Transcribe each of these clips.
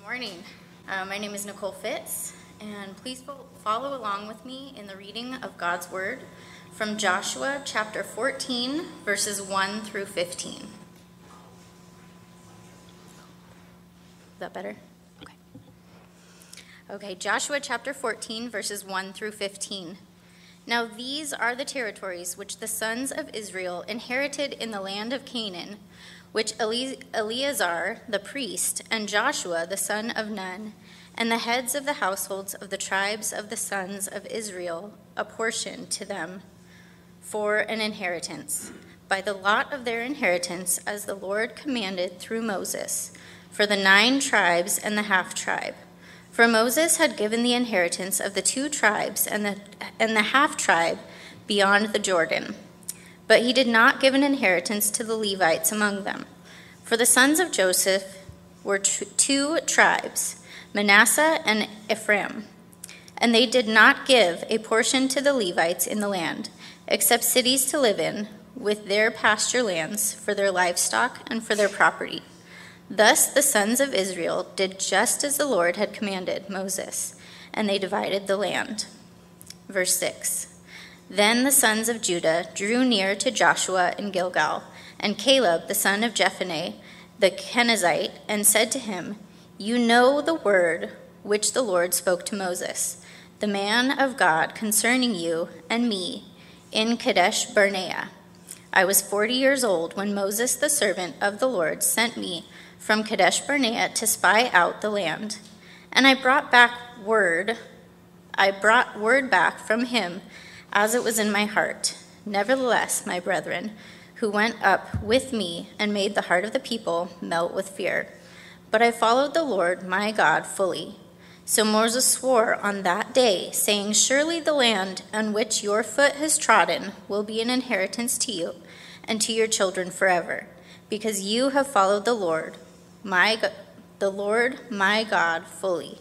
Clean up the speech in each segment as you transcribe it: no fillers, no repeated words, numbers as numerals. Good morning. My name is Nicole Fitz, and please follow along with me in the reading of God's Word from Joshua chapter 14, verses 1 through 15. Is that better? Okay. Okay, Joshua chapter 14, verses 1 through 15. Now these are the territories which the sons of Israel inherited in the land of Canaan, which Eleazar the priest and Joshua the son of Nun and the heads of the households of the tribes of the sons of Israel apportioned to them for an inheritance, by the lot of their inheritance, as the Lord commanded through Moses, for the 9 tribes and the half tribe. For Moses had given the inheritance of the 2 tribes and the half tribe beyond the Jordan. But he did not give an inheritance to the Levites among them. For the sons of Joseph were 2 tribes, Manasseh and Ephraim, and they did not give a portion to the Levites in the land, except cities to live in, with their pasture lands for their livestock and for their property. Thus the sons of Israel did just as the Lord had commanded Moses, and they divided the land. Verse 6. Then the sons of Judah drew near to Joshua in Gilgal, and Caleb the son of Jephunneh the Kenizzite, and said to him, "You know the word which the Lord spoke to Moses, the man of God, concerning you and me in Kadesh Barnea. I was 40 years old when Moses the servant of the Lord sent me from Kadesh Barnea to spy out the land, and I brought word back from him, as it was in my heart. Nevertheless, my brethren, who went up with me and made the heart of the people melt with fear. But I followed the Lord my God fully. So Moses swore on that day, saying, 'Surely the land on which your foot has trodden will be an inheritance to you and to your children forever, because you have followed the Lord my God fully.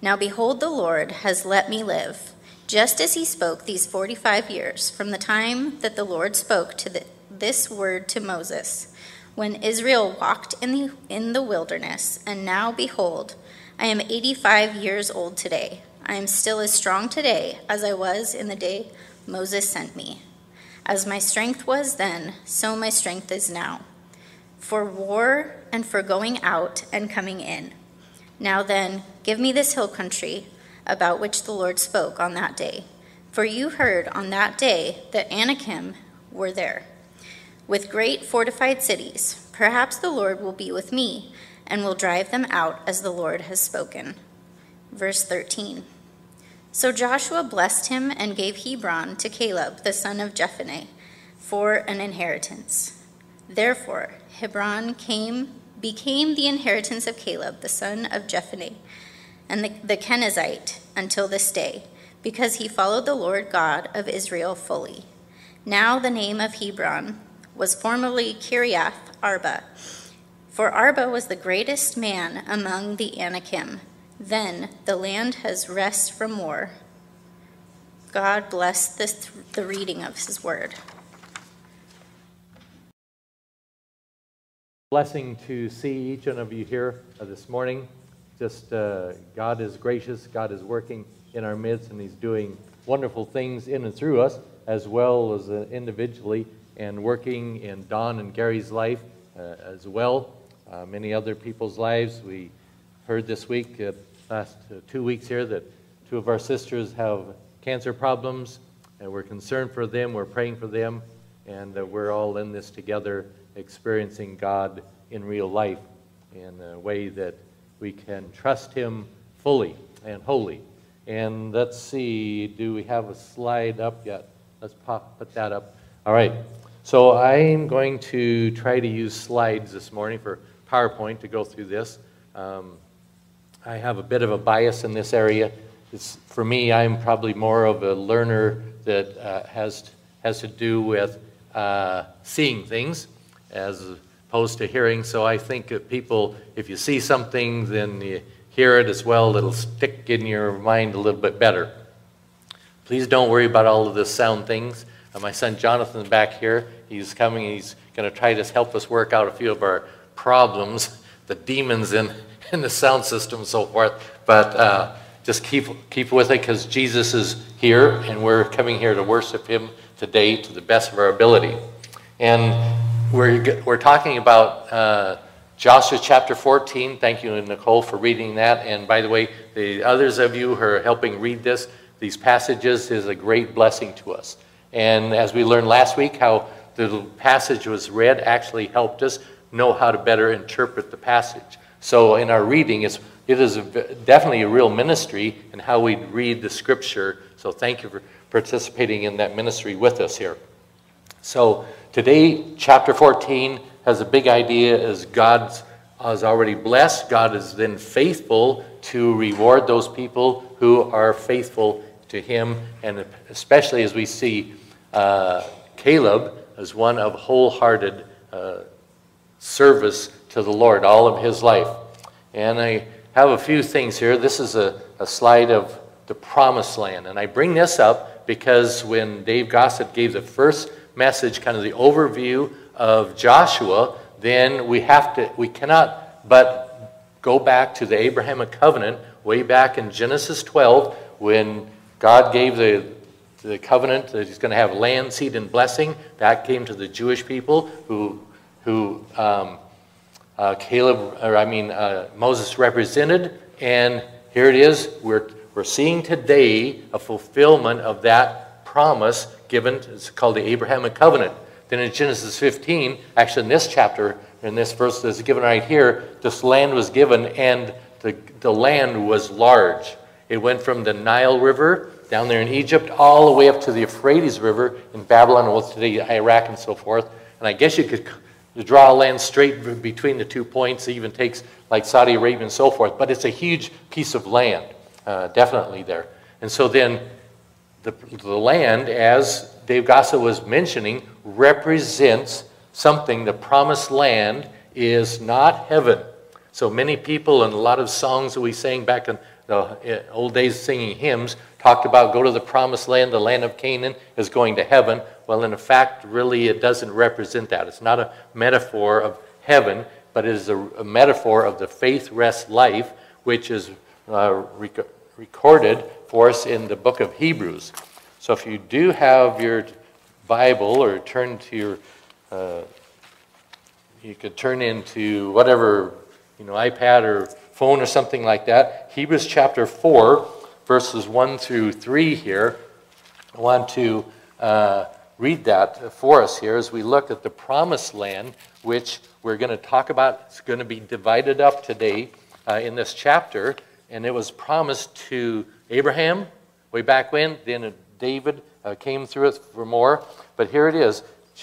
Now behold, the Lord has let me live, just as he spoke these 45 years, from the time that the Lord spoke to this word to Moses, when Israel walked in the wilderness. And now, behold, I am 85 years old today. I am still as strong today as I was in the day Moses sent me. As my strength was then, so my strength is now, for war and for going out and coming in. Now then, give me this hill country, about which the Lord spoke on that day. For you heard on that day that Anakim were there, with great fortified cities. Perhaps the Lord will be with me, and will drive them out as the Lord has spoken." Verse 13. So Joshua blessed him and gave Hebron to Caleb the son of Jephunneh for an inheritance. Therefore Hebron became the inheritance of Caleb the son of Jephunneh and the Kenizzite until this day, because he followed the Lord God of Israel fully. Now the name of Hebron was formerly Kiriath Arba, for Arba was the greatest man among the Anakim. Then the land has rest from war. God bless the reading of his word. Blessing to see each one of you here this morning. God is gracious, God is working in our midst, and he's doing wonderful things in and through us, as well as individually, and working in Don and Gary's life as well. Many other people's lives. We heard this week, last 2 weeks here, that 2 of our sisters have cancer problems, and we're concerned for them, we're praying for them, and we're all in this together, experiencing God in real life in a way that we can trust him fully and wholly. And let's see, do we have a slide up yet? Let's put that up. All right. So I'm going to try to use slides this morning for PowerPoint to go through this. I have a bit of a bias in this area. It's, for me, I'm probably more of a learner that has to do with seeing things as opposed to hearing. So I think that people, if you see something, then you hear it as well. It'll stick in your mind a little bit better. Please don't worry about all of the sound things. My son Jonathan's back here. He's coming. He's going to try to help us work out a few of our problems the demons in the sound system and so forth. But just keep with it, because Jesus is here, and we're coming here to worship him today to the best of our ability. And we're talking about Joshua chapter 14. Thank you, Nicole, for reading that. And by the way, the others of you who are helping read this, these passages, is a great blessing to us. And as we learned last week, how the passage was read actually helped us know how to better interpret the passage. So in our reading, it is definitely a real ministry in how we read the scripture. So thank you for participating in that ministry with us here. So today, chapter 14 has a big idea, as God is already blessed. God is then faithful to reward those people who are faithful to him, and especially as we see Caleb as one of wholehearted service to the Lord all of his life. And I have a few things here. This is a slide of the Promised Land, and I bring this up because when Dave Gossett gave the first message, kind of the overview of Joshua, then we cannot but go back to the Abrahamic Covenant way back in Genesis 12, when God gave the covenant that he's going to have land, seed, and blessing. That came to the Jewish people Moses represented. And here it is. We're seeing today a fulfillment of that promise given. It's called the Abrahamic Covenant. Then in Genesis 15, actually in this chapter, in this verse that's given right here, this land was given, and the land was large. It went from the Nile River down there in Egypt all the way up to the Euphrates River in Babylon, well, today Iraq and so forth. And I guess you could draw a land straight between the 2 points. It even takes like Saudi Arabia and so forth. But it's a huge piece of land, definitely there. And so then the land, as Dave Gossett was mentioning, represents something. The promised land is not heaven. So many people, and a lot of songs that we sang back in the old days singing hymns, talked about go to the promised land, the land of Canaan is going to heaven. Well, in fact, really it doesn't represent that. It's not a metaphor of heaven, but it is a metaphor of the faith rest life, which is recorded for us in the book of Hebrews. So if you do have your Bible, or turn to your, you could turn into whatever, iPad or phone or something like that. Hebrews chapter 4, verses 1 through 3 here. I want to read that for us here as we look at the promised land, which we're going to talk about. It's going to be divided up today in this chapter. And it was promised to Abraham way back when. Then David came through it for more. But here it is,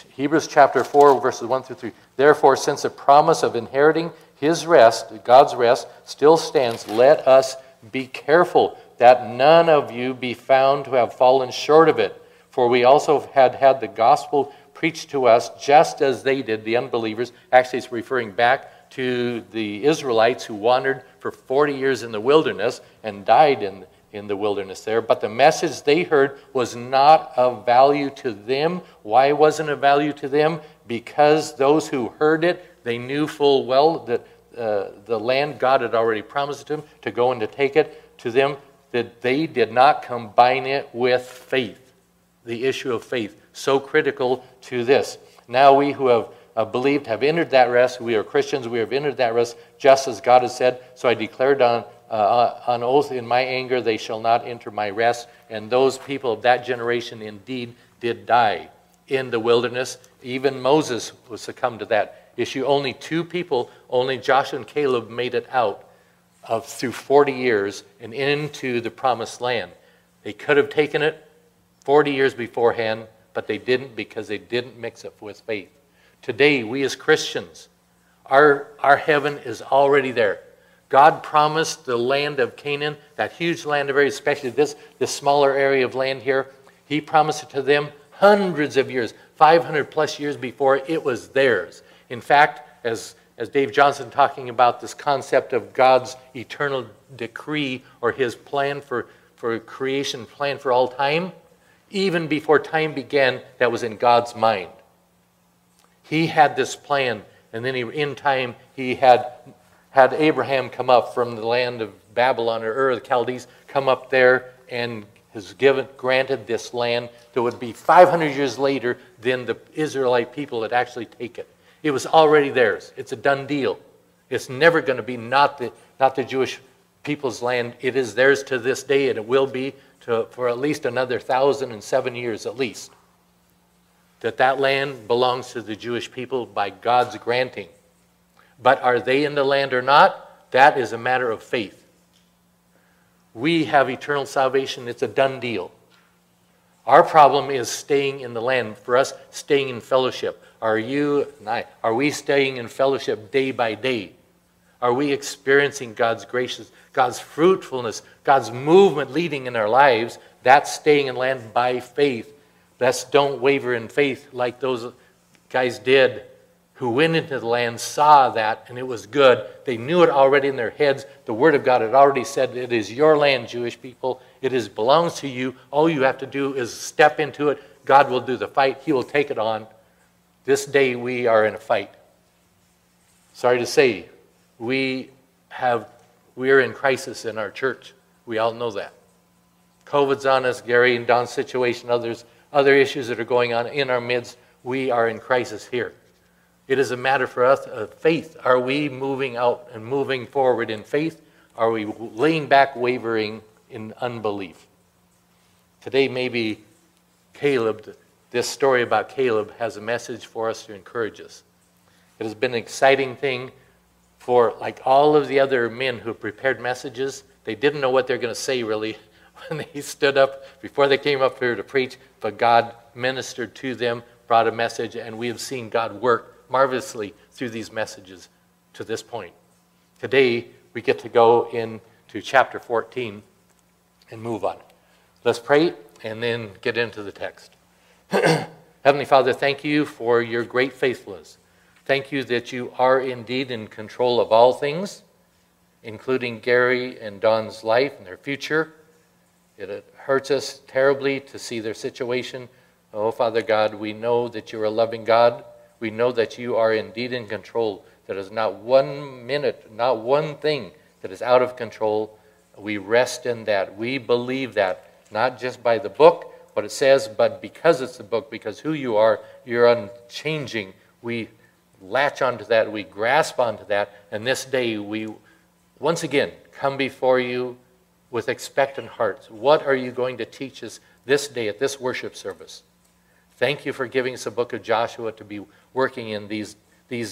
Hebrews chapter 4, verses 1 through 3. Therefore, since the promise of inheriting his rest, God's rest, still stands, let us be careful that none of you be found to have fallen short of it. For we also had the gospel preached to us, just as they did, the unbelievers. Actually, it's referring back to the Israelites who wandered for 40 years in the wilderness and died in the wilderness there. But the message they heard was not of value to them. Why wasn't it of value to them? Because those who heard it, they knew full well that the land God had already promised them to go and to take it to them, that they did not combine it with faith, the issue of faith, so critical to this. Now we who have believed have entered that rest. We are Christians. We have entered that rest, just as God has said. So I declared on oath in my anger, they shall not enter my rest. And those people of that generation indeed did die in the wilderness. Even Moses was succumbed to that issue. Only two people, only Joshua and Caleb, made it out of through 40 years and into the promised land. They could have taken it 40 years beforehand, but they didn't, because they didn't mix it with faith. Today, we as Christians, our heaven is already there. God promised the land of Canaan, that huge land of area, especially this smaller area of land here. He promised it to them hundreds of years, 500 plus years before it was theirs. In fact, as Dave Johnson talking about this concept of God's eternal decree, or his plan for creation, plan for all time, even before time began, that was in God's mind. He had this plan, and then in time, he had had Abraham come up from the land of Babylon or Ur of the Chaldees, come up there and has granted this land that would be 500 years later than the Israelite people had actually taken. It was already theirs. It's a done deal. It's never going to be not the Jewish people's land. It is theirs to this day, and it will be for at least another 1,007 years at least. That land belongs to the Jewish people by God's granting. But are they in the land or not? That is a matter of faith. We have eternal salvation. It's a done deal. Our problem is staying in the land. For us, staying in fellowship. Are you and I, are we staying in fellowship day by day? Are we experiencing God's gracious, God's fruitfulness, God's movement leading in our lives? That's staying in land by faith. That's don't waver in faith like those guys did who went into the land, saw that, and it was good. They knew it already in their heads. The Word of God had already said, it is your land, Jewish people. It belongs to you. All you have to do is step into it. God will do the fight. He will take it on. This day we are in a fight. Sorry to say, we are in crisis in our church. We all know that. COVID's on us, Gary and Don's situation, other issues that are going on in our midst. We are in crisis here. It is a matter for us of faith. Are we moving out and moving forward in faith? Are we laying back, wavering in unbelief? Today, maybe Caleb, this story about Caleb has a message for us to encourage us. It has been an exciting thing for, like all of the other men who prepared messages, they didn't know what they're going to say really when they stood up before they came up here to preach, but God ministered to them, brought a message, and we have seen God work marvelously through these messages to this point. Today, we get to go into chapter 14 and move on. Let's pray and then get into the text. Heavenly Father, thank you for your great faithfulness. Thank you that you are indeed in control of all things, including Gary and Don's life and their future. It hurts us terribly to see their situation. Oh, Father God, we know that you're a loving God. We know that you are indeed in control. There is not one minute, not one thing that is out of control. We rest in that. We believe that, not just by the book, what it says, but because it's the book, because who you are, you're unchanging. We latch onto that. We grasp onto that. And this day, we once again come before you with expectant hearts. What are you going to teach us this day at this worship service? Thank you for giving us the book of Joshua to be working in these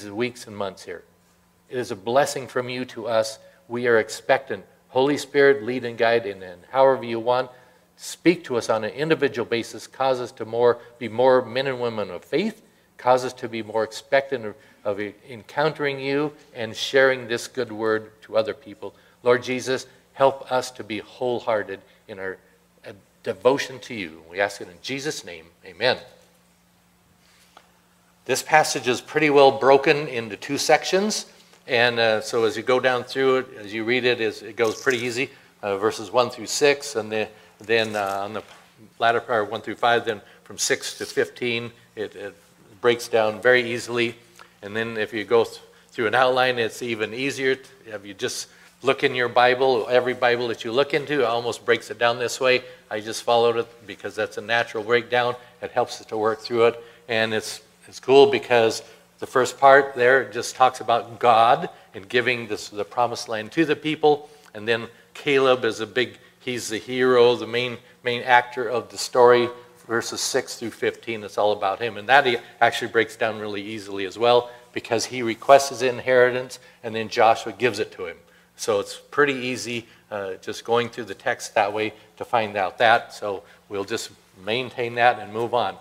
weeks and months here. It is a blessing from you to us. We are expectant. Holy Spirit, lead and guide, and then however you want, speak to us on an individual basis. Cause us to be more men and women of faith. Cause us to be more expectant of encountering you and sharing this good word to other people. Lord Jesus, help us to be wholehearted in our devotion to you. We ask it in Jesus' name. Amen. This passage is pretty well broken into two sections, and so as you go down through it, as you read it, it goes pretty easy. Verses 1 through 6, and then on the latter part, 1 through 5. Then from 6 to 15, it breaks down very easily. And then if you go through an outline, it's even easier. If you just look in your Bible, every Bible that you look into, it almost breaks it down this way. I just followed it because that's a natural breakdown. It helps us to work through it, and it's cool because the first part there just talks about God and giving the promised land to the people. And then Caleb is he's the hero, the main actor of the story. Verses 6 through 15, it's all about him. And that he actually breaks down really easily as well because he requests his inheritance and then Joshua gives it to him. So it's pretty easy just going through the text that way to find out that. So we'll just maintain that and move on.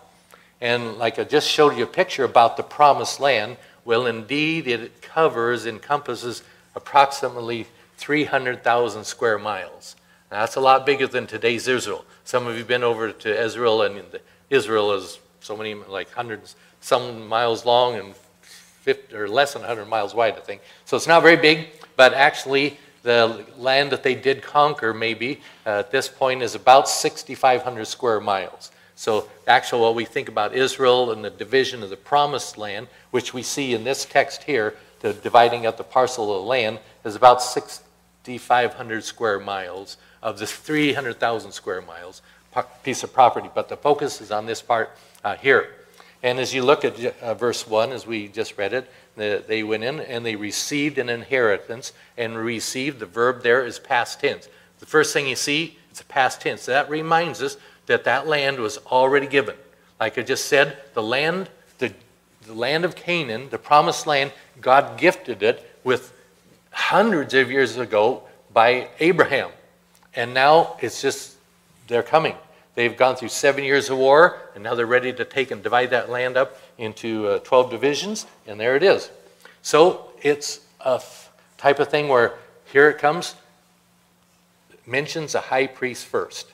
And like I just showed you a picture about the promised land, well, indeed, it encompasses approximately 300,000 square miles. Now, that's a lot bigger than today's Israel. Some of you have been over to Israel, and Israel is so many, like hundreds, some miles long and 50, or less than 100 miles wide, I think. So it's not very big, but actually the land that they did conquer maybe at this point is about 6,500 square miles. So actually what we think about Israel and the division of the promised land, which we see in this text here, to dividing up the parcel of land is about 6,500 square miles of this 300,000 square miles piece of property. But the focus is on this part here. And as you look at verse 1, as we just read it, they went in and they received an inheritance, and received, the verb there is past tense. The first thing you see, it's a past tense. That reminds us that that land was already given. Like I just said, the land of Canaan, the promised land, God gifted it with hundreds of years ago by Abraham. And now it's just, they're coming. They've gone through 7 years of war, and now they're ready to take and divide that land up into 12 divisions, and there it is. So it's a type of thing where here it comes, mentions a high priest first.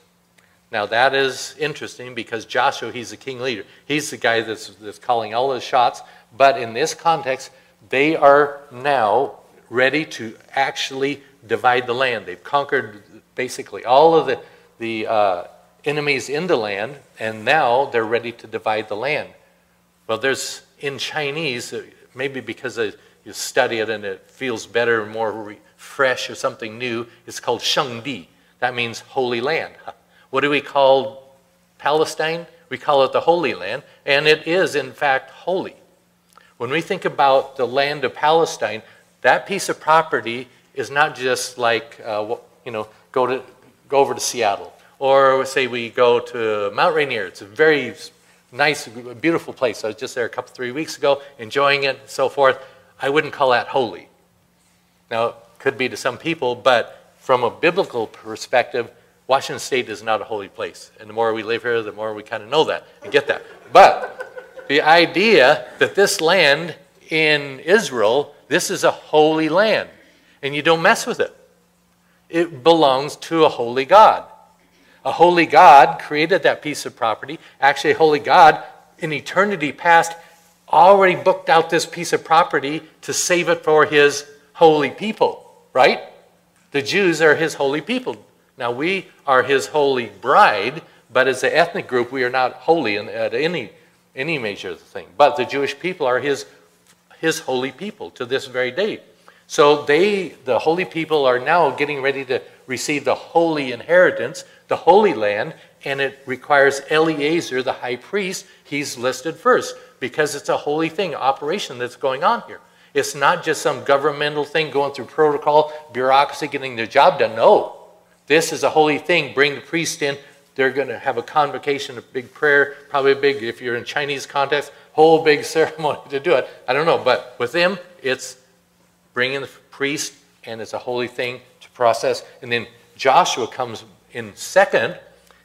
Now that is interesting because Joshua, he's the king leader. He's the guy that's calling all those shots. But in this context, they are now ready to actually divide the land. They've conquered basically all of the enemies in the land, and now they're ready to divide the land. Well, there's, in Chinese, maybe because you study it and it feels better and more fresh or something new, it's called Shengdi. That means holy land. What do we call Palestine? We call it the Holy Land, and it is, in fact, holy. When we think about the land of Palestine, that piece of property is not just like, go over to Seattle. Or say we go to Mount Rainier. It's a very nice, beautiful place. I was just there a couple, 3 weeks ago, enjoying it and so forth. I wouldn't call that holy. Now, it could be to some people, but from a biblical perspective, Washington State is not a holy place. And the more we live here, the more we kind of know that and get that. But the idea that this land in Israel, this is a holy land, and you don't mess with it. It belongs to a holy God. A holy God created that piece of property. Actually, a holy God in eternity past already booked out this piece of property to save it for his holy people, right? The Jews are his holy people. Now, we are his holy bride, but as an ethnic group, we are not holy at any measure of the thing. But the Jewish people are his holy people to this very day. So the holy people are now getting ready to receive the holy inheritance, the holy land, and it requires Eleazar, the high priest. He's listed first because it's a holy thing, operation that's going on here. It's not just some governmental thing going through protocol, bureaucracy, getting their job done. No, this is a holy thing. Bring the priest in. They're going to have a convocation, a big prayer, probably a big, if you're in Chinese context, whole big ceremony to do it. I don't know, but with them, it's bring in the priest, and it's a holy thing to process. And then Joshua comes in second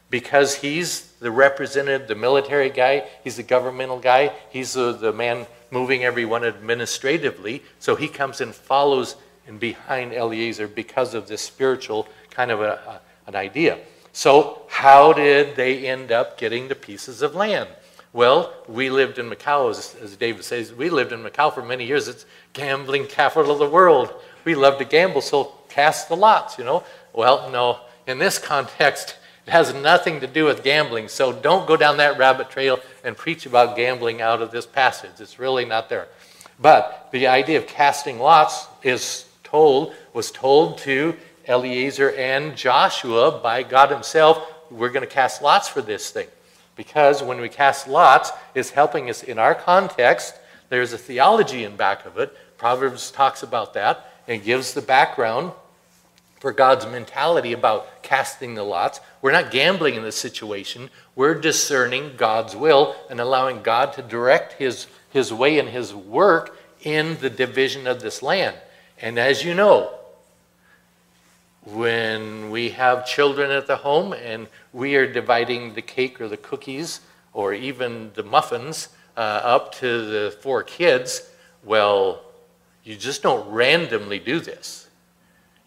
because he's the representative, the military guy. He's the governmental guy. He's the man moving everyone administratively. So he comes and follows in behind Eleazar because of this spiritual kind of an idea. So how did they end up getting the pieces of land? Well, we lived in Macau, as David says, we lived in Macau for many years. It's gambling capital of the world. We love to gamble, so cast the lots, you know. Well, no, in this context, it has nothing to do with gambling. So don't go down that rabbit trail and preach about gambling out of this passage. It's really not there. But the idea of casting lots was told to Eleazar and Joshua by God himself. We're going to cast lots for this thing. Because when we cast lots, it's helping us in our context. There's a theology in back of it. Proverbs talks about that and gives the background for God's mentality about casting the lots. We're not gambling in this situation. We're discerning God's will and allowing God to direct his way and his work in the division of this land. And as you know, when we have children at the home and we are dividing the cake or the cookies or even the muffins up to the 4 kids, well, you just don't randomly do this.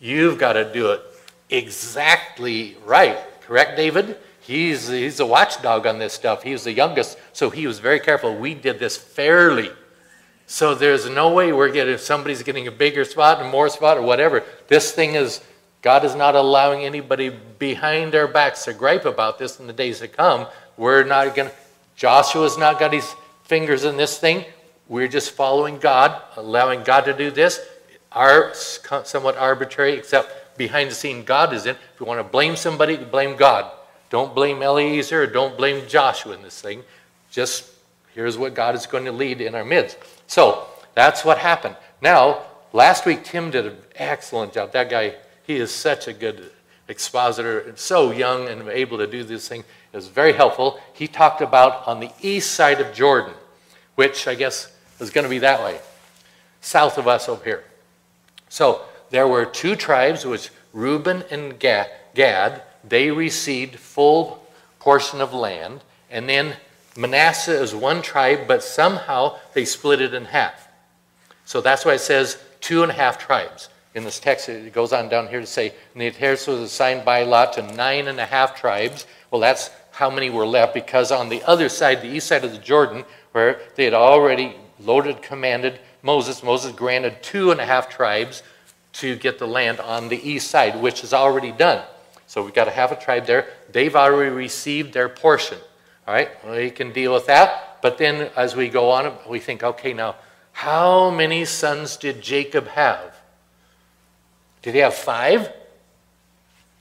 You've got to do it exactly right. Correct, David? He's a watchdog on this stuff. He was the youngest, so he was very careful. We did this fairly. So there's no way somebody's getting a bigger spot and more spot or whatever. This thing is... God is not allowing anybody behind our backs to gripe about this in the days to come. Joshua's not got his fingers in this thing. We're just following God, allowing God to do this. Our somewhat arbitrary, except behind the scene God is in. If you want to blame somebody, blame God. Don't blame Eleazar or don't blame Joshua in this thing. Just here's what God is going to lead in our midst. So that's what happened. Now, last week Tim did an excellent job. That guy, he is such a good expositor, and so young and able to do this thing. It was very helpful. He talked about on the east side of Jordan, which I guess is going to be that way, south of us over here. So there were two tribes, which Reuben and Gad, they received full portion of land. And then Manasseh is one tribe, but somehow they split it in half. So that's why it says 2½ tribes. In this text, it goes on down here to say, and the inheritance was assigned by lot to 9½ tribes. Well, that's how many were left, because on the other side, the east side of the Jordan, where they had already loaded, commanded Moses granted 2½ tribes to get the land on the east side, which is already done. So we've got a half a tribe there. They've already received their portion. All right, well, they can deal with that. But then as we go on, we think, okay, now, how many sons did Jacob have? Did he have 5?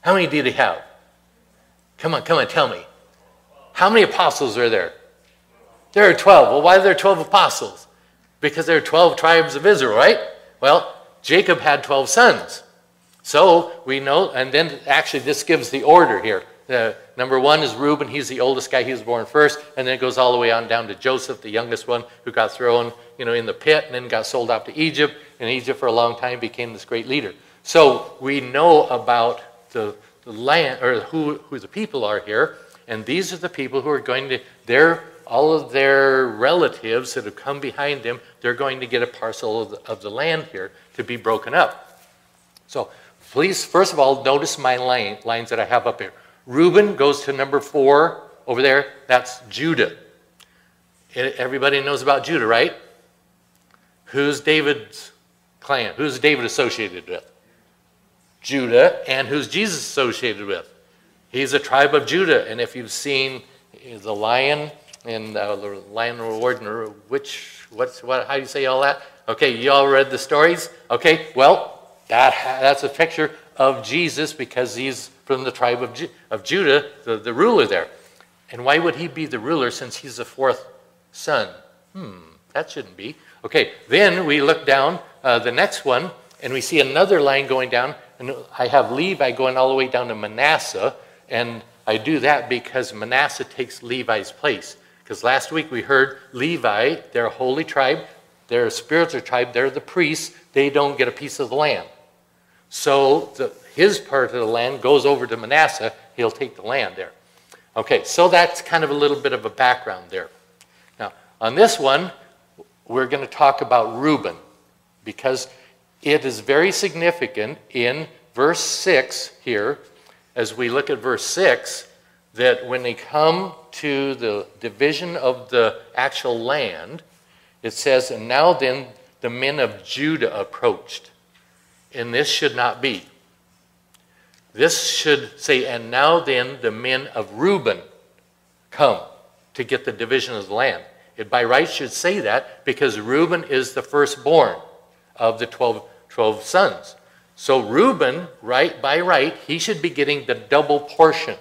How many did he have? Come on, tell me. How many apostles are there? There are 12. Well, why are there 12 apostles? Because there are 12 tribes of Israel, right? Well, Jacob had 12 sons. So we know, and then actually this gives the order here. Number 1 is Reuben. He's the oldest guy. He was born first. And then it goes all the way on down to Joseph, the youngest one, who got thrown in the pit and then got sold out to Egypt. And Egypt for a long time became this great leader. So we know about the land, or who the people are here. And these are the people who are going to, all of their relatives that have come behind them, they're going to get a parcel of the land here to be broken up. So please, first of all, notice my lines that I have up here. Reuben goes to number 4 over there. That's Judah. Everybody knows about Judah, right? Who's David's clan? Who's David associated with? Judah. And who's Jesus associated with? He's a tribe of Judah. And if you've seen the lion and the lion reward, and how do you say all that? Okay, you all read the stories? Okay, well, that's a picture of Jesus, because he's from the tribe of Judah, the ruler there. And why would he be the ruler since he's the 4th son? That shouldn't be. Okay, then we look down the next one, and we see another line going down. And I have Levi going all the way down to Manasseh, and I do that because Manasseh takes Levi's place. Because last week we heard Levi, their holy tribe, their spiritual tribe, they're the priests, they don't get a piece of the land. So his part of the land goes over to Manasseh. He'll take the land there. Okay, so that's kind of a little bit of a background there. Now, on this one, we're going to talk about Reuben, because it is very significant in verse 6 here, as we look at verse 6, that when they come to the division of the actual land, it says, and now then the men of Judah approached. And this should not be. This should say, and now then the men of Reuben come to get the division of the land. It by right should say that, because Reuben is the firstborn of the 12 sons. So Reuben, by right, he should be getting the double portion.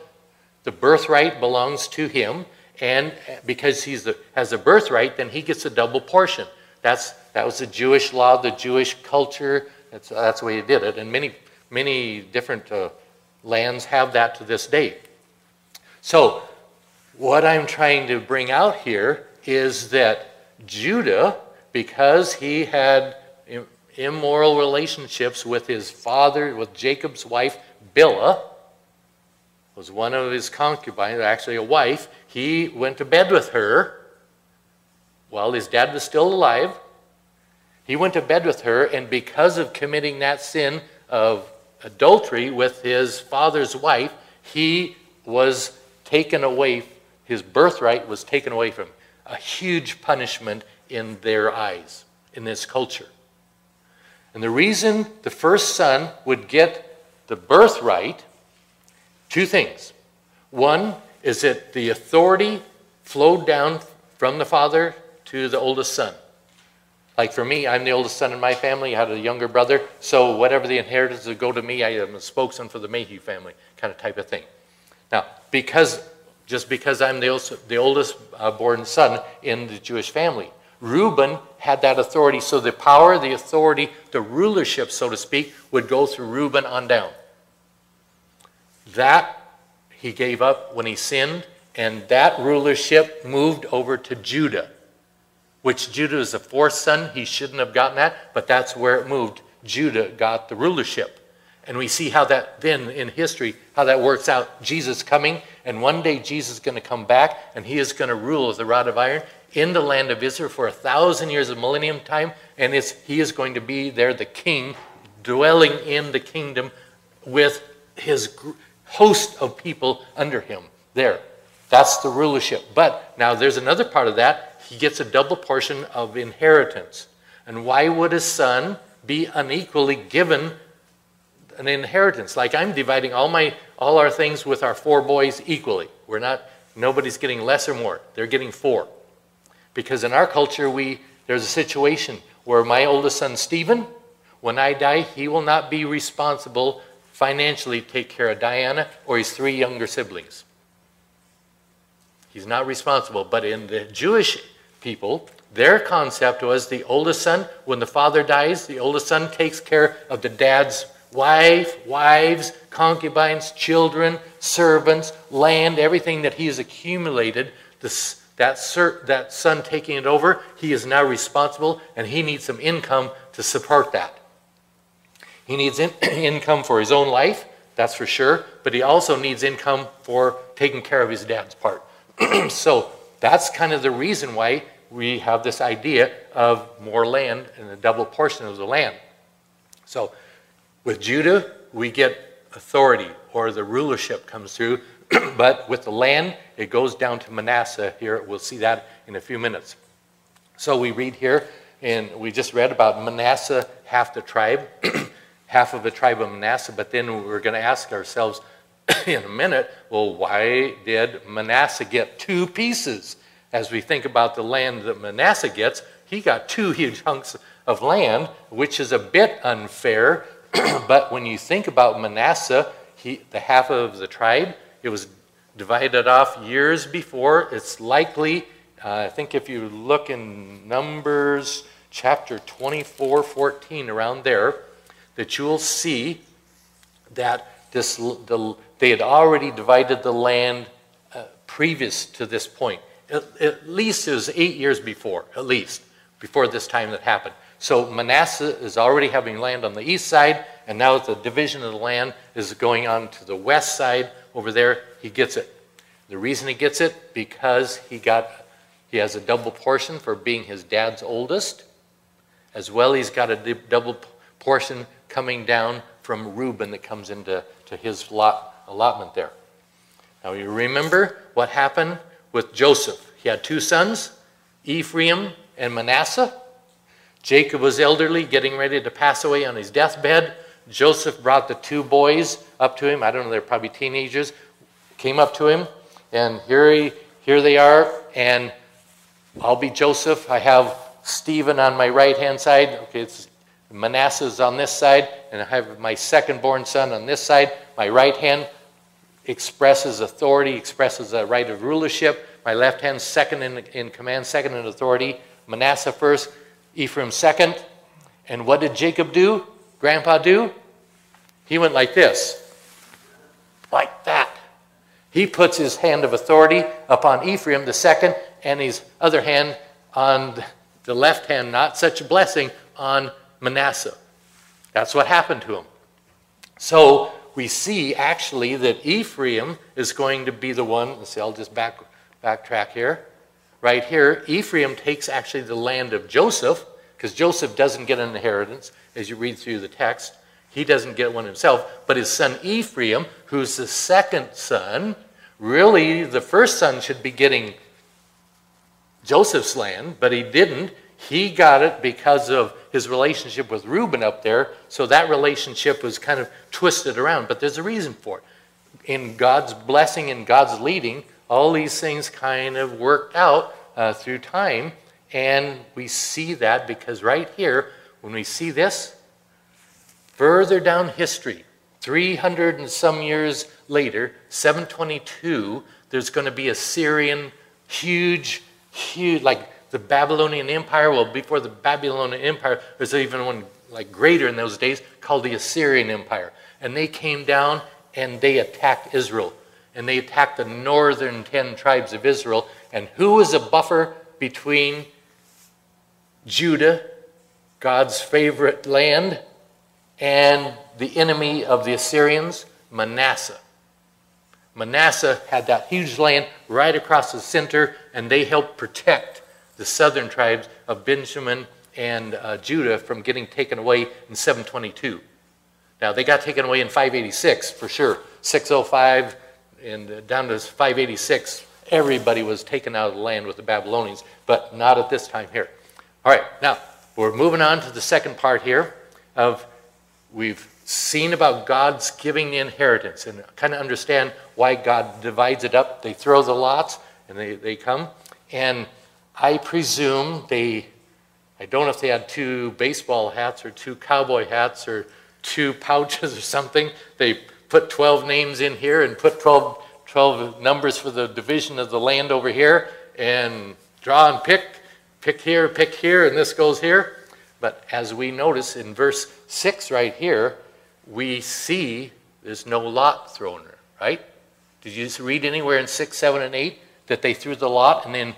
The birthright belongs to him, and because he has a birthright, then he gets a double portion. That was the Jewish law, the Jewish culture. That's the way they did it, and many different lands have that to this day. So what I'm trying to bring out here is that Judah, because he had immoral relationships with his father, with Jacob's wife, Bilhah, was one of his concubines, actually a wife. He went to bed with her while his dad was still alive. He went to bed with her, and because of committing that sin of adultery with his father's wife, he was taken away, his birthright was taken away from him. A huge punishment in their eyes, in this culture. And the reason the first son would get the birthright, two things. One is that the authority flowed down from the father to the oldest son. Like for me, I'm the oldest son in my family. I had a younger brother. So whatever the inheritance would go to me, I am a spokesman for the Mayhew family, kind of type of thing. Now, just because I'm the oldest born son in the Jewish family, Reuben had that authority. So the power, the authority, the rulership, so to speak, would go through Reuben on down. That he gave up when he sinned, and that rulership moved over to Judah, which Judah is the fourth son. He shouldn't have gotten that, but that's where it moved. Judah got the rulership. And we see how that then in history, how that works out. Jesus coming, and one day Jesus is going to come back, and he is going to rule with a rod of iron in the land of Israel for 1,000 years of millennium time. And he is going to be there, the king, dwelling in the kingdom with his host of people under him there. That's the rulership. But now there's another part of that. He gets a double portion of inheritance. And why would a son be unequally given an inheritance? Like I'm dividing all our things with our four boys equally. Nobody's getting less or more. They're getting four. Because in our culture, there's a situation where my oldest son, Stephen, when I die, he will not be responsible financially to take care of Diana or his three younger siblings. He's not responsible. But in the Jewish people, their concept was the oldest son, when the father dies, the oldest son takes care of the dad's wife, wives, concubines, children, servants, land, everything that he has accumulated. That son taking it over, he is now responsible, and he needs some income to support that. He needs income for his own life, that's for sure, but he also needs income for taking care of his dad's part. So that's kind of the reason why we have this idea of more land and a double portion of the land. So with Judah, we get authority, or the rulership comes through. But with the land, it goes down to Manasseh here. We'll see that in a few minutes. So we read here, and we just read about Manasseh, half the tribe, half of the tribe of Manasseh. But then we're going to ask ourselves, in a minute, well, why did Manasseh get two pieces? As we think about the land that Manasseh gets, he got two huge hunks of land, which is a bit unfair. But when you think about Manasseh, the half of the tribe, it was divided off years before. It's likely, I think if you look in Numbers chapter 24:14, around there, that you will see that they had already divided the land previous to this point. At least it was 8 years before, at least, before this time that happened. So Manasseh is already having land on the east side, and now the division of the land is going on to the west side. Over there, he gets it. The reason he gets it, because he has a double portion for being his dad's oldest. As well, he's got a double portion coming down from Reuben that comes into his allotment there. Now you remember what happened with Joseph. He had two sons, Ephraim and Manasseh. Jacob was elderly, getting ready to pass away on his deathbed. Joseph brought the two boys up to him. I don't know, they're probably teenagers. Came up to him, and here they are, and I'll be Joseph. I have Stephen on my right-hand side. Okay, it's Manasseh's on this side, and I have my second-born son on this side. My right hand expresses authority, expresses a right of rulership. My left hand, second in command, second in authority. Manasseh first, Ephraim second. And what did Jacob do? Grandpa do? He went like this, like that. He puts his hand of authority upon Ephraim the second, and his other hand on the left hand, not such a blessing, on Manasseh. That's what happened to him. So we see actually that Ephraim is going to be the one. Let's see, I'll just backtrack here. Right here, Ephraim takes actually the land of Joseph, because Joseph doesn't get an inheritance. As you read through the text, he doesn't get one himself, but his son Ephraim, who's the second son, really the first son should be getting Joseph's land, but he didn't. He got it because of his relationship with Reuben up there, so that relationship was kind of twisted around, but there's a reason for it. In God's blessing and God's leading, all these things kind of worked out through time, And we see that because right here, when we see this, further down history, 300 and some years later, 722, there's going to be a Syrian huge, like the Babylonian Empire. Well, before the Babylonian Empire, there's even one like greater in those days called the Assyrian Empire. And they came down and they attacked Israel. And they attacked the northern 10 tribes of Israel. And who was a buffer between Judah, God's favorite land, and the enemy of the Assyrians? Manasseh. Manasseh had that huge land right across the center, and they helped protect the southern tribes of Benjamin and Judah from getting taken away in 722. Now, they got taken away in 586 for sure. 605 and down to 586, everybody was taken out of the land with the Babylonians, but not at this time here. All right, now, we're moving on to the second part here of we've seen about God's giving the inheritance and kind of understand why God divides it up. They throw the lots and they come. And I presume I don't know if they had two baseball hats or two cowboy hats or two pouches or something. They put 12 names in here and put 12 numbers for the division of the land over here and draw and pick here, and this goes here. But as we notice in verse 6 right here, we see there's no lot thrown, right? Did you just read anywhere in 6, 7, and 8 that they threw the lot and then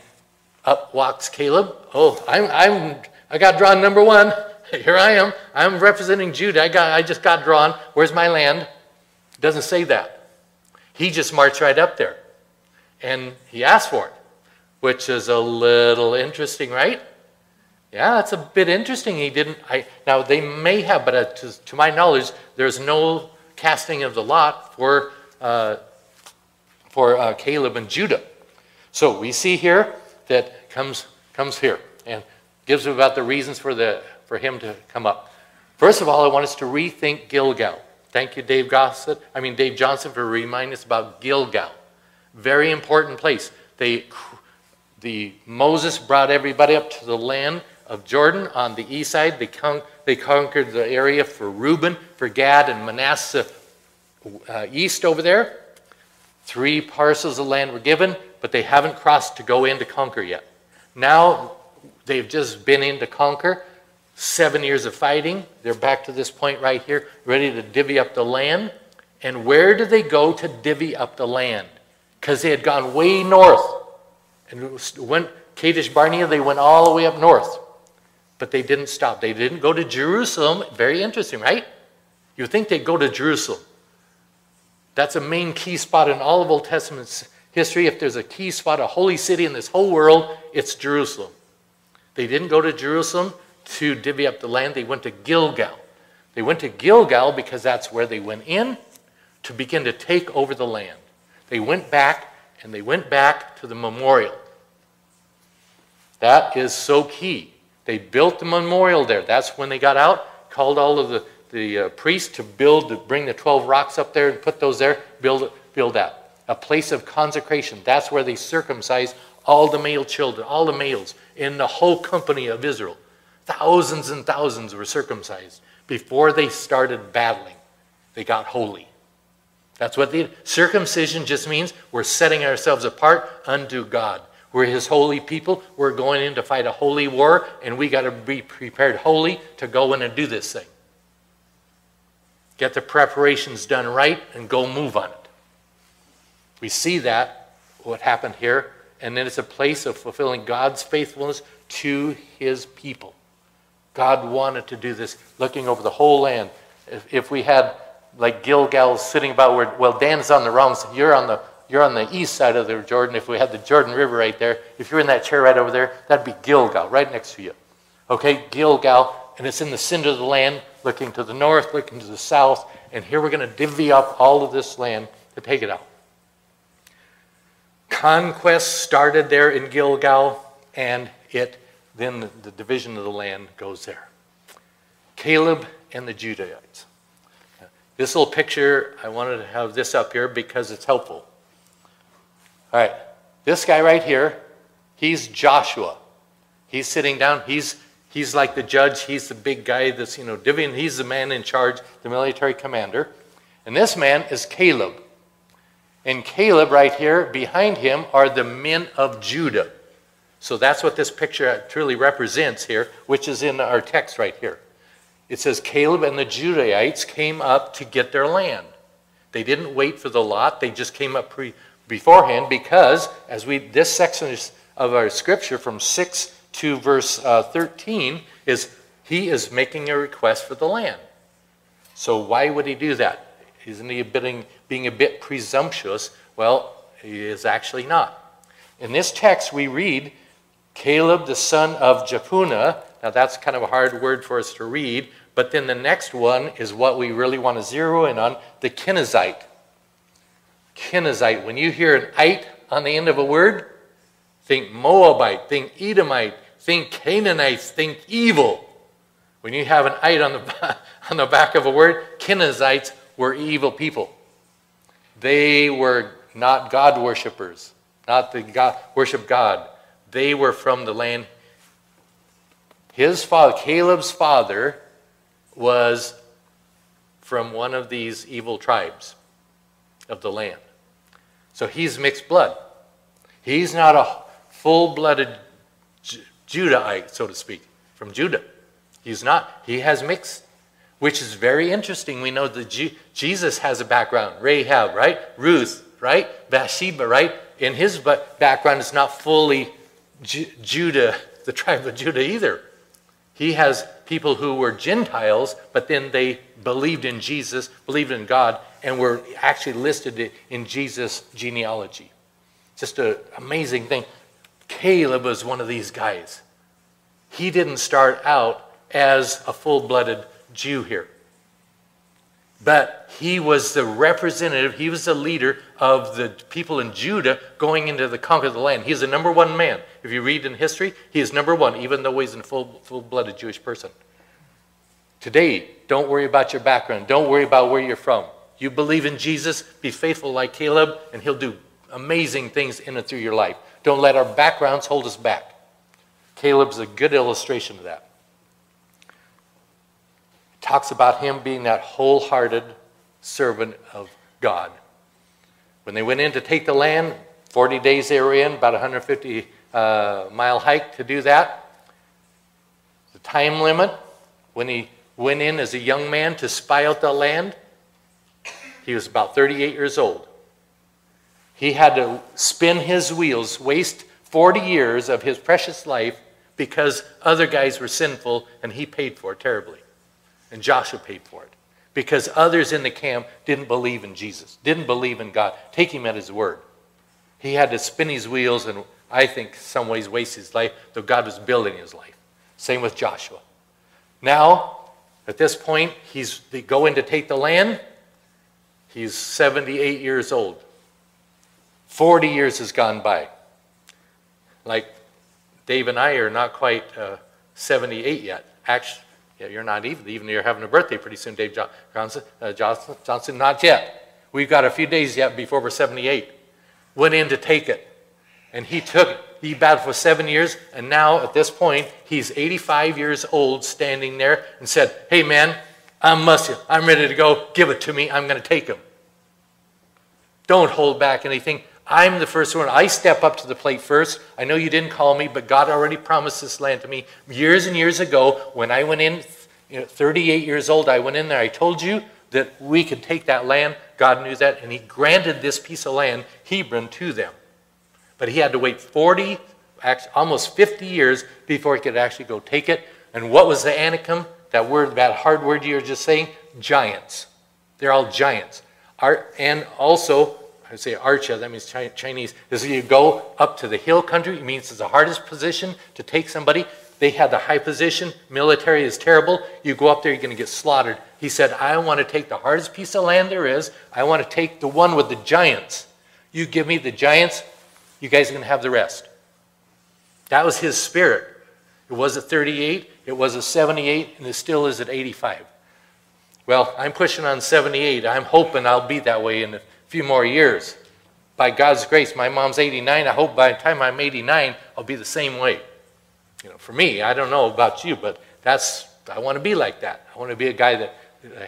up walks Caleb? Oh, I got drawn number one. Here I am. I'm representing Judah. I just got drawn. Where's my land? It doesn't say that. He just marched right up there. And he asked for it, which is a little interesting, right? Yeah, that's a bit interesting. He didn't. Now, they may have, but to my knowledge, there's no casting of the lot for Caleb and Judah. So we see here that comes here and gives about the reasons for him to come up. First of all, I want us to rethink Gilgal. Thank you, Dave Johnson, for reminding us about Gilgal. Very important place. Moses brought everybody up to the land of Jordan on the east side. They conquered the area for Reuben, for Gad, and Manasseh east over there. 3 parcels of land were given, but they haven't crossed to go in to conquer yet. Now they've just been in to conquer. 7 years of fighting. They're back to this point right here, ready to divvy up the land. And where do they go to divvy up the land? Because they had gone way north. And went Kadesh Barnea, they went all the way up north. But they didn't stop. They didn't go to Jerusalem. Very interesting, right? You think they'd go to Jerusalem. That's a main key spot in all of Old Testament history. If there's a key spot, a holy city in this whole world, it's Jerusalem. They didn't go to Jerusalem to divvy up the land. They went to Gilgal. They went to Gilgal because that's where they went in to begin to take over the land. They went back, and they went back to the memorial. That is so key. They built the memorial there. That's when they got out, called all of the priests to bring the 12 rocks up there and put those there, build that. A place of consecration. That's where they circumcised all the male children, all the males in the whole company of Israel. Thousands and thousands were circumcised before they started battling. They got holy. That's what the circumcision just means. We're setting ourselves apart unto God. We're His holy people. We're going in to fight a holy war, and we got to be prepared holy to go in and do this thing. Get the preparations done right and go move on it. We see that, what happened here, and then it's a place of fulfilling God's faithfulness to His people. God wanted to do this, looking over the whole land. If we had like Gilgal sitting about where, well, Dan's on the wrong side. You're on the east side of the Jordan. If we had the Jordan River right there, if you're in that chair right over there, that'd be Gilgal right next to you. Okay, Gilgal, and it's in the center of the land, looking to the north, looking to the south, and here we're going to divvy up all of this land to take it out. Conquest started there in Gilgal, and then the division of the land goes there. Caleb and the Judahites. This little picture, I wanted to have this up here because it's helpful. All right, this guy right here, he's Joshua. He's sitting down. He's like the judge. He's the big guy that's, you know, divvying. He's the man in charge, the military commander. And this man is Caleb. And Caleb right here, behind him, are the men of Judah. So that's what this picture truly represents here, which is in our text right here. It says, Caleb and the Judahites came up to get their land. They didn't wait for the lot. They just came up beforehand because, as this section of our scripture from 6 to verse 13, he is making a request for the land. So why would he do that? Isn't he being a bit presumptuous? Well, he is actually not. In this text, we read, Caleb, the son of Jephunneh. Now, that's kind of a hard word for us to read. But then the next one is what we really want to zero in on, the Kenizzite. Kenizzite. When you hear an ite on the end of a word, think Moabite, think Edomite, think Canaanites, think evil. When you have an ite on the back of a word, Kenizzites were evil people. They were not God worshipers, not the God, worship God. They were from the land. His father, Caleb's father, was from one of these evil tribes of the land. So he's mixed blood. He's not a full-blooded Judahite, so to speak, from Judah. He's not. He has mixed, which is very interesting. We know that Jesus has a background. Rahab, right? Ruth, right? Bathsheba, right? In his background, it's not fully Judah, the tribe of Judah either. He has people who were Gentiles, but then they believed in Jesus, believed in God, and were actually listed in Jesus' genealogy. Just an amazing thing. Caleb was one of these guys. He didn't start out as a full-blooded Jew here. But he was the representative, he was the leader of the people in Judah going into the conquer of the land. He's the number one man. If you read in history, he is number one, even though he's a full-blooded Jewish person. Today, don't worry about your background. Don't worry about where you're from. You believe in Jesus, be faithful like Caleb, and he'll do amazing things in and through your life. Don't let our backgrounds hold us back. Caleb's a good illustration of that. Talks about him being that wholehearted servant of God. When they went in to take the land, 40 days they were in, about 150 mile hike to do that. The time limit, when he went in as a young man to spy out the land, he was about 38 years old. He had to spin his wheels, waste 40 years of his precious life because other guys were sinful and he paid for it terribly. And Joshua paid for it because others in the camp didn't believe in Jesus, didn't believe in God, take him at his word. He had to spin his wheels and I think some ways waste his life, though God was building his life. Same with Joshua. Now, at this point, they go in to take the land. He's 78 years old. 40 years has gone by. Like Dave and I are not quite 78 yet. Actually, yeah, you're not even you're having a birthday pretty soon, Dave Johnson. Not yet. We've got a few days yet before we're 78. Went in to take it. And he took it. He battled for 7 years. And now at this point, he's 85 years old standing there and said, hey man, I'm ready to go. Give it to me. I'm going to take him. Don't hold back anything. I'm the first one. I step up to the plate first. I know you didn't call me, but God already promised this land to me years and years ago. When I went in, 38 years old, I went in there. I told you that we could take that land. God knew that, and he granted this piece of land, Hebron, to them. But he had to wait 40, almost 50 years before he could actually go take it. And what was the Anakim? That word, that hard word you were just saying? Giants. They're all giants. And also, I say archa, that means Chinese. Is you go up to the hill country, it means it's the hardest position to take somebody. They had the high position. Military is terrible. You go up there, you're going to get slaughtered. He said, I want to take the hardest piece of land there is. I want to take the one with the giants. You give me the giants, you guys are going to have the rest. That was his spirit. It was at 38, it was at 78, and it still is at 85. Well, I'm pushing on 78. I'm hoping I'll be that way in few more years. By God's grace, my mom's 89. I hope by the time I'm 89, I'll be the same way. You know, for me, I don't know about you, but that's, I want to be like that. I want to be a guy that,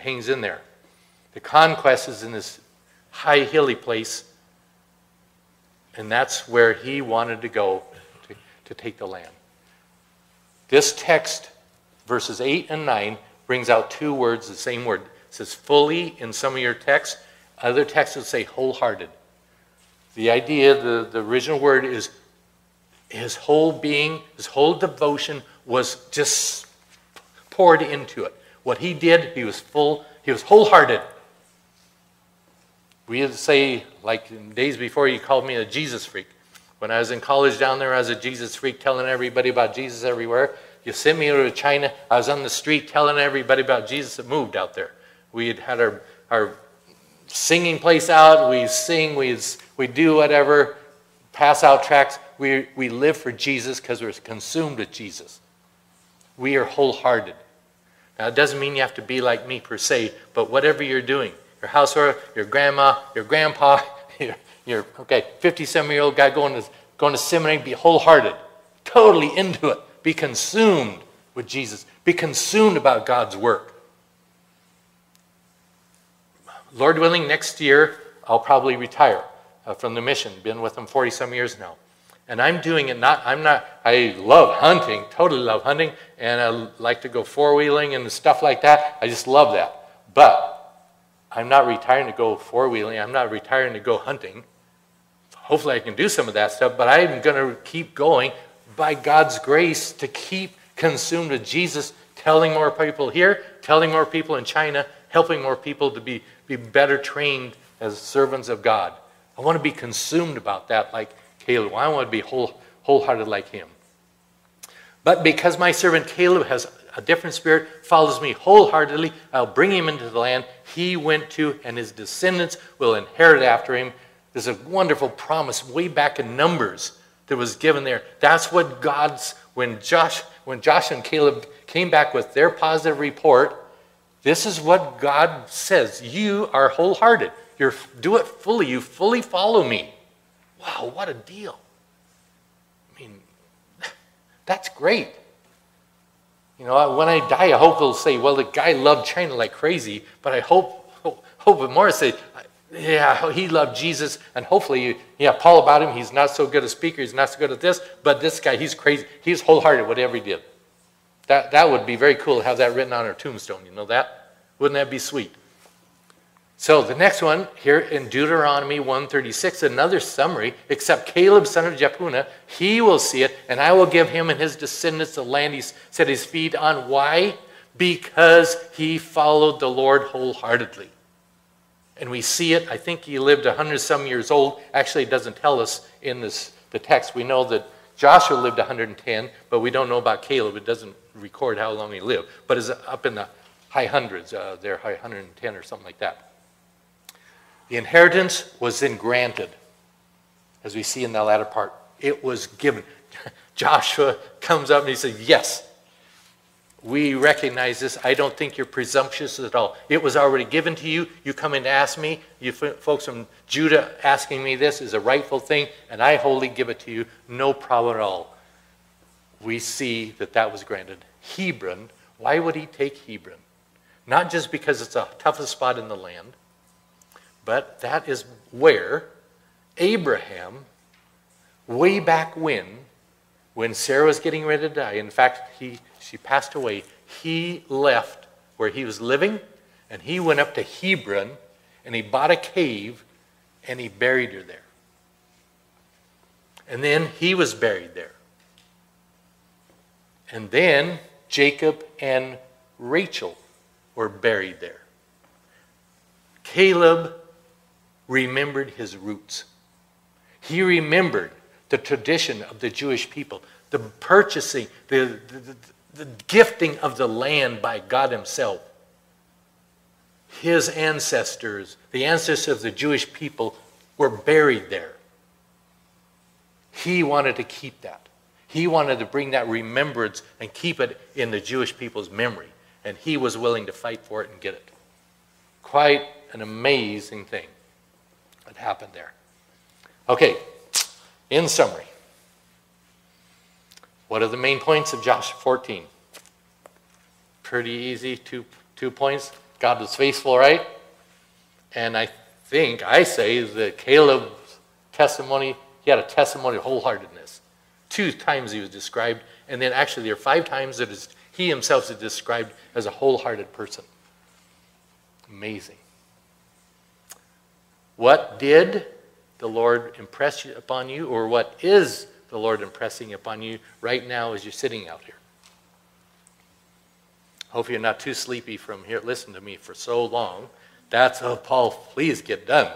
hangs in there. The conquest is in this high, hilly place, and that's where he wanted to go to take the land. This text, verses 8 and 9, brings out two words, the same word. It says fully in some of your texts. Other texts would say wholehearted. The idea, the original word is his whole being, his whole devotion was just poured into it. What he did, he was full, he was wholehearted. We used to say, like in days before, you called me a Jesus freak. When I was in college down there, I was a Jesus freak telling everybody about Jesus everywhere. You sent me over to China, I was on the street telling everybody about Jesus that moved out there. We had our singing place out, we sing, we do whatever, pass out tracts. We live for Jesus because we're consumed with Jesus. We are wholehearted. Now, it doesn't mean you have to be like me per se, but whatever you're doing, your household, your grandma, your grandpa, your okay, 57-year-old guy going to seminary, be wholehearted, totally into it. Be consumed with Jesus. Be consumed about God's work. Lord willing, next year, I'll probably retire from the mission. Been with them 40-some years now. And I'm doing it I love hunting, totally love hunting, and I like to go four-wheeling and stuff like that. I just love that. But I'm not retiring to go four-wheeling. I'm not retiring to go hunting. Hopefully I can do some of that stuff, but I'm going to keep going by God's grace to keep consumed with Jesus, telling more people here, telling more people in China, helping more people to be better trained as servants of God. I want to be consumed about that like Caleb. I want to be wholehearted like him. But because my servant Caleb has a different spirit, follows me wholeheartedly, I'll bring him into the land he went to, and his descendants will inherit after him. There's a wonderful promise way back in Numbers that was given there. That's what God's, when Josh and Caleb came back with their positive report, this is what God says. You are wholehearted. You do it fully. You fully follow me. Wow, what a deal. I mean, that's great. You know, when I die, I hope they'll say, well, the guy loved China like crazy, but I hope more say, yeah, he loved Jesus, and hopefully, yeah, Paul about him, he's not so good a speaker, he's not so good at this, but this guy, he's crazy, he's wholehearted, whatever he did. That would be very cool to have that written on our tombstone, you know that? Wouldn't that be sweet? So the next one here in Deuteronomy 1:36, another summary, except Caleb, son of Jephunneh, he will see it, and I will give him and his descendants the land he set his feet on. Why? Because he followed the Lord wholeheartedly. And we see it. I think he lived 100-some years old. Actually, it doesn't tell us in the text. We know that Joshua lived 110, but we don't know about Caleb. It doesn't record how long he lived. But it's up in the high hundreds, there, high 110 or something like that. The inheritance was then granted, as we see in the latter part. It was given. Joshua comes up and he says, yes. We recognize this. I don't think you're presumptuous at all. It was already given to you. You come in to ask me. You folks from Judah asking me this is a rightful thing, and I wholly give it to you. No problem at all. We see that that was granted. Hebron, why would he take Hebron? Not just because it's the toughest spot in the land, but that is where Abraham, way back when Sarah was getting ready to die, in fact, she passed away, he left where he was living, and he went up to Hebron, and he bought a cave, and he buried her there. And then he was buried there. And then Jacob and Rachel were buried there. Caleb remembered his roots. He remembered the tradition of the Jewish people, the purchasing, the gifting of the land by God himself. His ancestors, the ancestors of the Jewish people, were buried there. He wanted to keep that. He wanted to bring that remembrance and keep it in the Jewish people's memory. And he was willing to fight for it and get it. Quite an amazing thing that happened there. Okay, in summary, What are the main points of Joshua 14? Pretty easy, two points. God was faithful, right? And I think, I say, that Caleb's testimony, he had a testimony of wholeheartedness. 2 times he was described, and then actually there are 5 times that he himself is described as a wholehearted person. Amazing. What did the Lord impress upon you, or what is the Lord impressing upon you right now as you're sitting out here? Hope you're not too sleepy from here. Listen to me for so long. That's how Paul, please get done.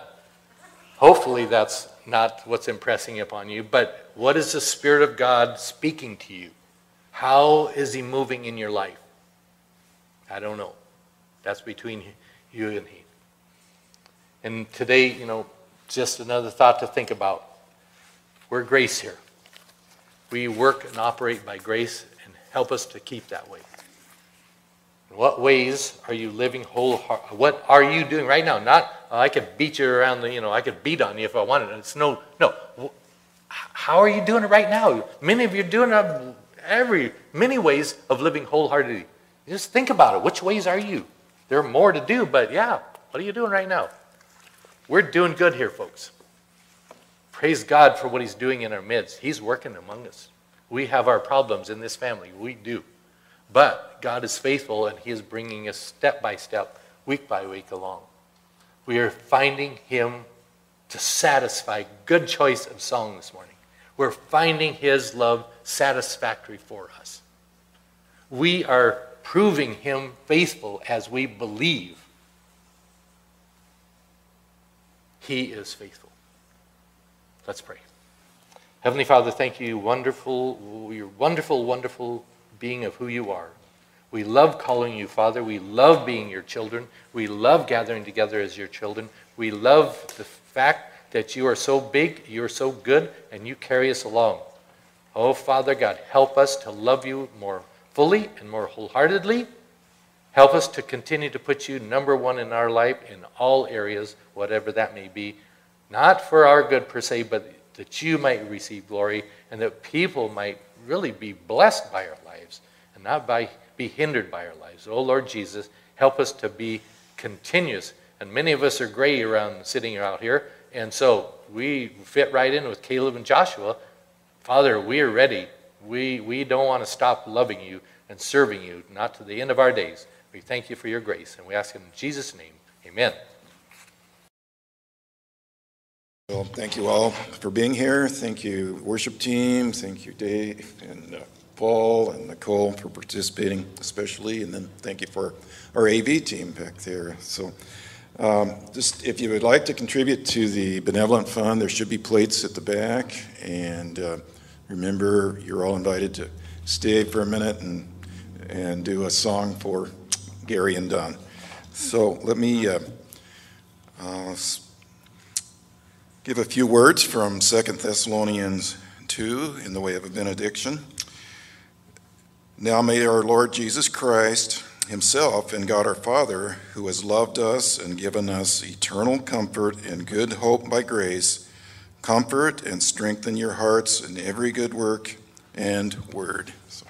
Hopefully that's not what's impressing upon you, but what is the Spirit of God speaking to you? How is he moving in your life? I don't know. That's between you and him. And today, you know, just another thought to think about. We're grace here. We work and operate by grace, and help us to keep that way. In what ways are you living wholehearted? What are you doing right now? Not, oh, I could beat you around the, you know, I could beat on you if I wanted. It's no. How are you doing it right now? Many of you are doing it many ways of living wholeheartedly. Just think about it. Which ways are you? There are more to do, but yeah, what are you doing right now? We're doing good here, folks. Praise God for what he's doing in our midst. He's working among us. We have our problems in this family. We do. But God is faithful, and he is bringing us step by step, week by week along. We are finding him to satisfy. Good choice of song this morning. We're finding his love satisfactory for us. We are proving him faithful as we believe. He is faithful. Let's pray. Heavenly Father, thank you, your wonderful, wonderful being of who you are. We love calling you Father. We love being your children. We love gathering together as your children. We love the fact that you are so big, you are so good, and you carry us along. Oh, Father God, help us to love you more fully and more wholeheartedly. Help us to continue to put you #1 in our life in all areas, whatever that may be. Not for our good per se, but that you might receive glory and that people might really be blessed by our lives and not be hindered by our lives. Oh, Lord Jesus, help us to be continuous. And many of us are gray around sitting out here, and so we fit right in with Caleb and Joshua. Father, we are ready. We don't want to stop loving you and serving you, not to the end of our days. We thank you for your grace, and we ask it in Jesus' name. Amen. Well, thank you all for being here. Thank you, worship team. Thank you, Dave and Paul and Nicole for participating, especially. And then thank you for our AV team back there. So just if you would like to contribute to the Benevolent Fund, there should be plates at the back. And remember, you're all invited to stay for a minute and do a song for Gary and Don. So let me give a few words from 2 Thessalonians 2 in the way of a benediction. Now may our Lord Jesus Christ himself and God our Father, who has loved us and given us eternal comfort and good hope by grace, comfort and strengthen your hearts in every good work and word. So